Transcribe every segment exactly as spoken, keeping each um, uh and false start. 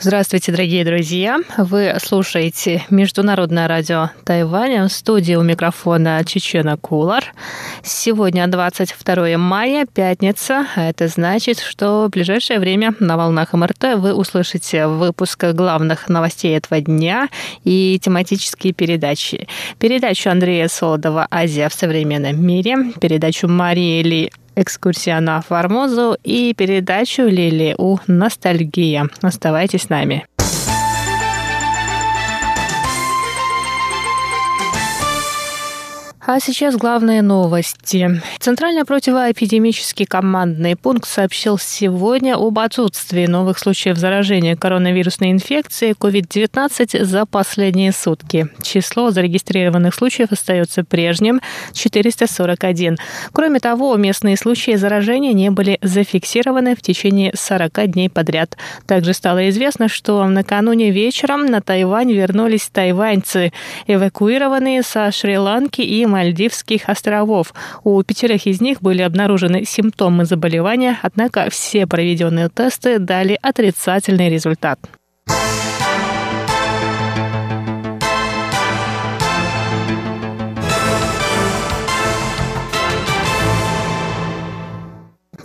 Здравствуйте, дорогие друзья! Вы слушаете Международное радио Тайваня, в студии у микрофона Чечена Кулар. Сегодня двадцать второе мая, пятница. Это значит, что в ближайшее время на волнах МРТ вы услышите выпуск главных новостей этого дня и тематические передачи. Передачу Андрея Солодова «Азия в современном мире», передачу Марии Ли «Экскурсия на Формозу» и передачу «Лили У. Ностальгия». Оставайтесь с нами. А сейчас главные новости. Центральный противоэпидемический командный пункт сообщил сегодня об отсутствии новых случаев заражения коронавирусной инфекцией ковид девятнадцать за последние сутки. Число зарегистрированных случаев остается прежним – четыреста сорок один. Кроме того, местные случаи заражения не были зафиксированы в течение сорока дней подряд. Также стало известно, что накануне вечером на Тайвань вернулись тайваньцы, эвакуированные со Шри-Ланки и Мальдивских островов. У пятерых из них были обнаружены симптомы заболевания, однако все проведенные тесты дали отрицательный результат.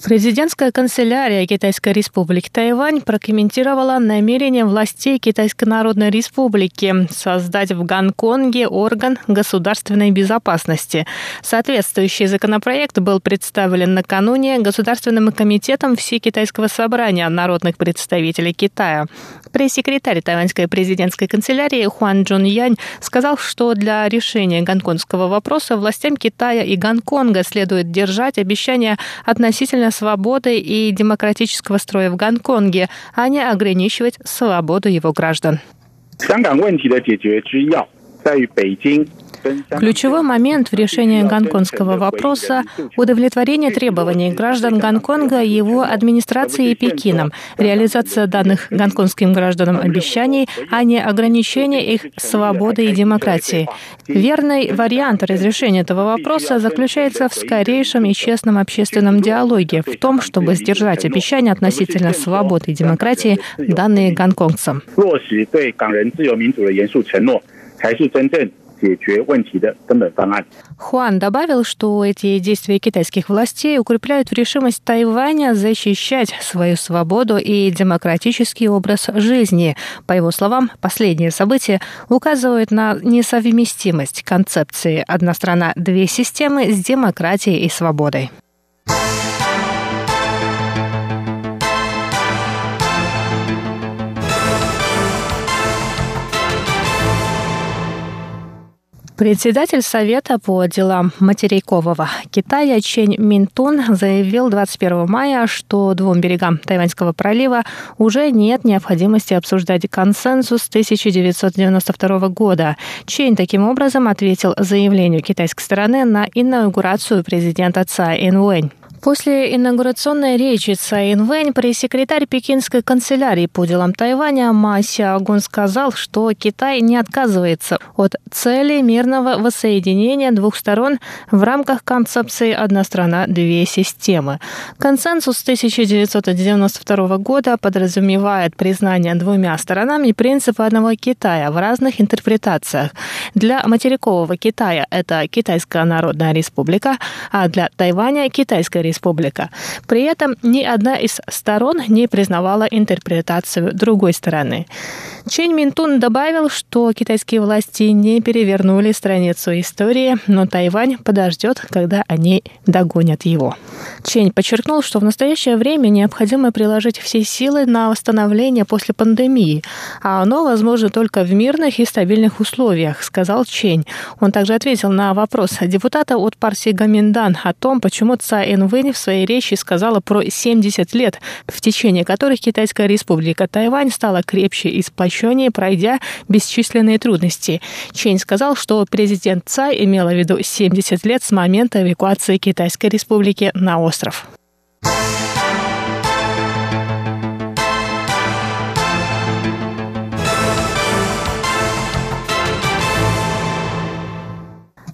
Президентская канцелярия Китайской Республики Тайвань прокомментировала намерение властей Китайской Народной Республики создать в Гонконге орган государственной безопасности. Соответствующий законопроект был представлен накануне Государственным комитетом Всекитайского собрания народных представителей Китая. Пресс-секретарь Тайваньской президентской канцелярии Хуан Чжун Янь сказал, что для решения гонконгского вопроса властям Китая и Гонконга следует держать обещания относительно свободы и демократического строя в Гонконге, а не ограничивать свободу его граждан. Ключевой момент в решении гонконгского вопроса – удовлетворение требований граждан Гонконга, его администрации и Пекином, реализация данных гонконгским гражданам обещаний, а не ограничение их свободы и демократии. Верный вариант разрешения этого вопроса заключается в скорейшем и честном общественном диалоге, в том, чтобы сдержать обещания относительно свободы и демократии, данные гонконгцам. Хуан добавил, что эти действия китайских властей укрепляют решимость Тайваня защищать свою свободу и демократический образ жизни. По его словам, последние события указывают на несовместимость концепции «одна страна, две системы» с демократией и свободой. Председатель Совета по делам материкового Китая Чэнь Минтун заявил двадцать первого мая, что двум берегам Тайваньского пролива уже нет необходимости обсуждать консенсус тысяча девятьсот девяносто второго года. Чэнь таким образом ответил заявлению китайской стороны на инаугурацию президента Цай Инвэнь. После инаугурационной речи Цай Инвэнь пресс-секретарь Пекинской канцелярии по делам Тайваня Ма Сяогун сказал, что Китай не отказывается от цели мирного воссоединения двух сторон в рамках концепции «одна страна, две системы». Консенсус тысяча девятьсот девяносто второго года подразумевает признание двумя сторонами принципа одного Китая в разных интерпретациях. Для материкового Китая это Китайская Народная Республика, а для Тайваня – Китайская Республика. Республика. При этом ни одна из сторон не признавала интерпретацию другой стороны. Чэнь Минтун добавил, что китайские власти не перевернули страницу истории, но Тайвань подождет, когда они догонят его. Чэнь подчеркнул, что в настоящее время необходимо приложить все силы на восстановление после пандемии, а оно возможно только в мирных и стабильных условиях, сказал Чэнь. Он также ответил на вопрос депутата от партии Гоминдан о том, почему Цай Инвэнь в своей речи сказала про семьдесят лет, в течение которых Китайская Республика Тайвань стала крепче и сплоченнее, пройдя бесчисленные трудности. Чэнь сказал, что президент Цай имела в виду семьдесят лет с момента эвакуации Китайской Республики на остров.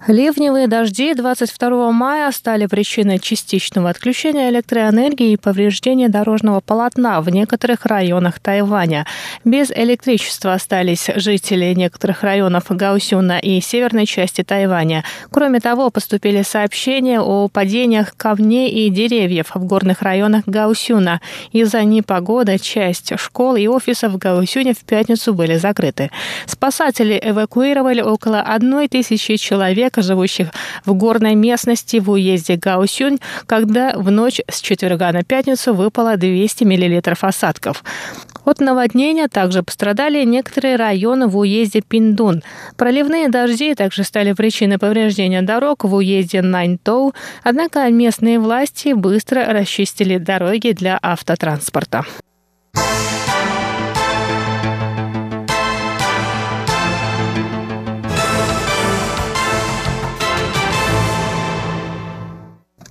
Ливневые дожди двадцать второго мая стали причиной частичного отключения электроэнергии и повреждения дорожного полотна в некоторых районах Тайваня. Без электричества остались жители некоторых районов Гаосюна и северной части Тайваня. Кроме того, поступили сообщения о падениях камней и деревьев в горных районах Гаосюна. Из-за непогоды часть школ и офисов в Гаосюне в пятницу были закрыты. Спасатели эвакуировали около одной тысячи человек, живущих в горной местности в уезде Гаосюнь, когда в ночь с четверга на пятницу выпало двести миллилитров осадков. От наводнения также пострадали некоторые районы в уезде Пиндун. Проливные дожди также стали причиной повреждения дорог в уезде Наньтоу, однако местные власти быстро расчистили дороги для автотранспорта.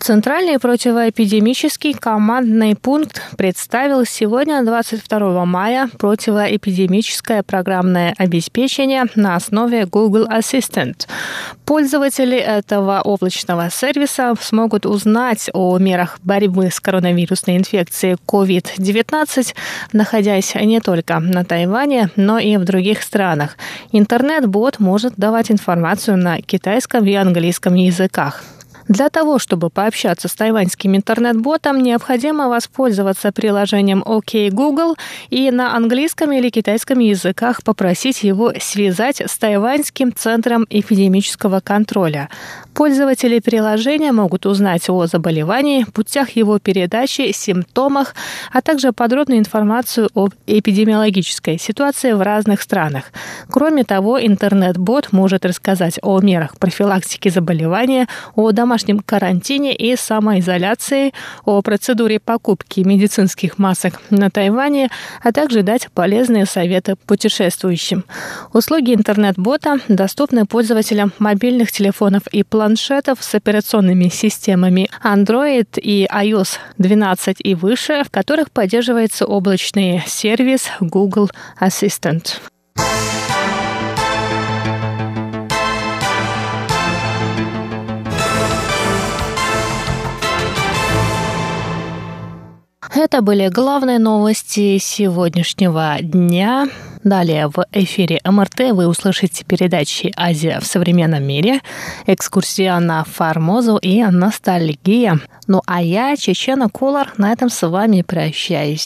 Центральный противоэпидемический командный пункт представил сегодня, двадцать второго мая, противоэпидемическое программное обеспечение на основе Google Assistant. Пользователи этого облачного сервиса смогут узнать о мерах борьбы с коронавирусной инфекцией ковид девятнадцать, находясь не только на Тайване, но и в других странах. Интернет-бот может давать информацию на китайском и английском языках. Для того, чтобы пообщаться с тайваньским интернет-ботом, необходимо воспользоваться приложением «ОК Google» и на английском или китайском языках попросить его связать с Тайваньским центром эпидемического контроля. Пользователи приложения могут узнать о заболевании, путях его передачи, симптомах, а также подробную информацию об эпидемиологической ситуации в разных странах. Кроме того, интернет-бот может рассказать о мерах профилактики заболевания, о домашних В домашнем карантине и самоизоляции, о процедуре покупки медицинских масок на Тайване, а также дать полезные советы путешествующим. Услуги интернет-бота доступны пользователям мобильных телефонов и планшетов с операционными системами Android и ай о эс двенадцать и выше, в которых поддерживается облачный сервис Google Assistant. Это были главные новости сегодняшнего дня. Далее в эфире эм эр тэ вы услышите передачи «Азия в современном мире», «Экскурсия на Формозу» и «Ностальгия». Ну а я, Чечена Кулар, на этом с вами прощаюсь.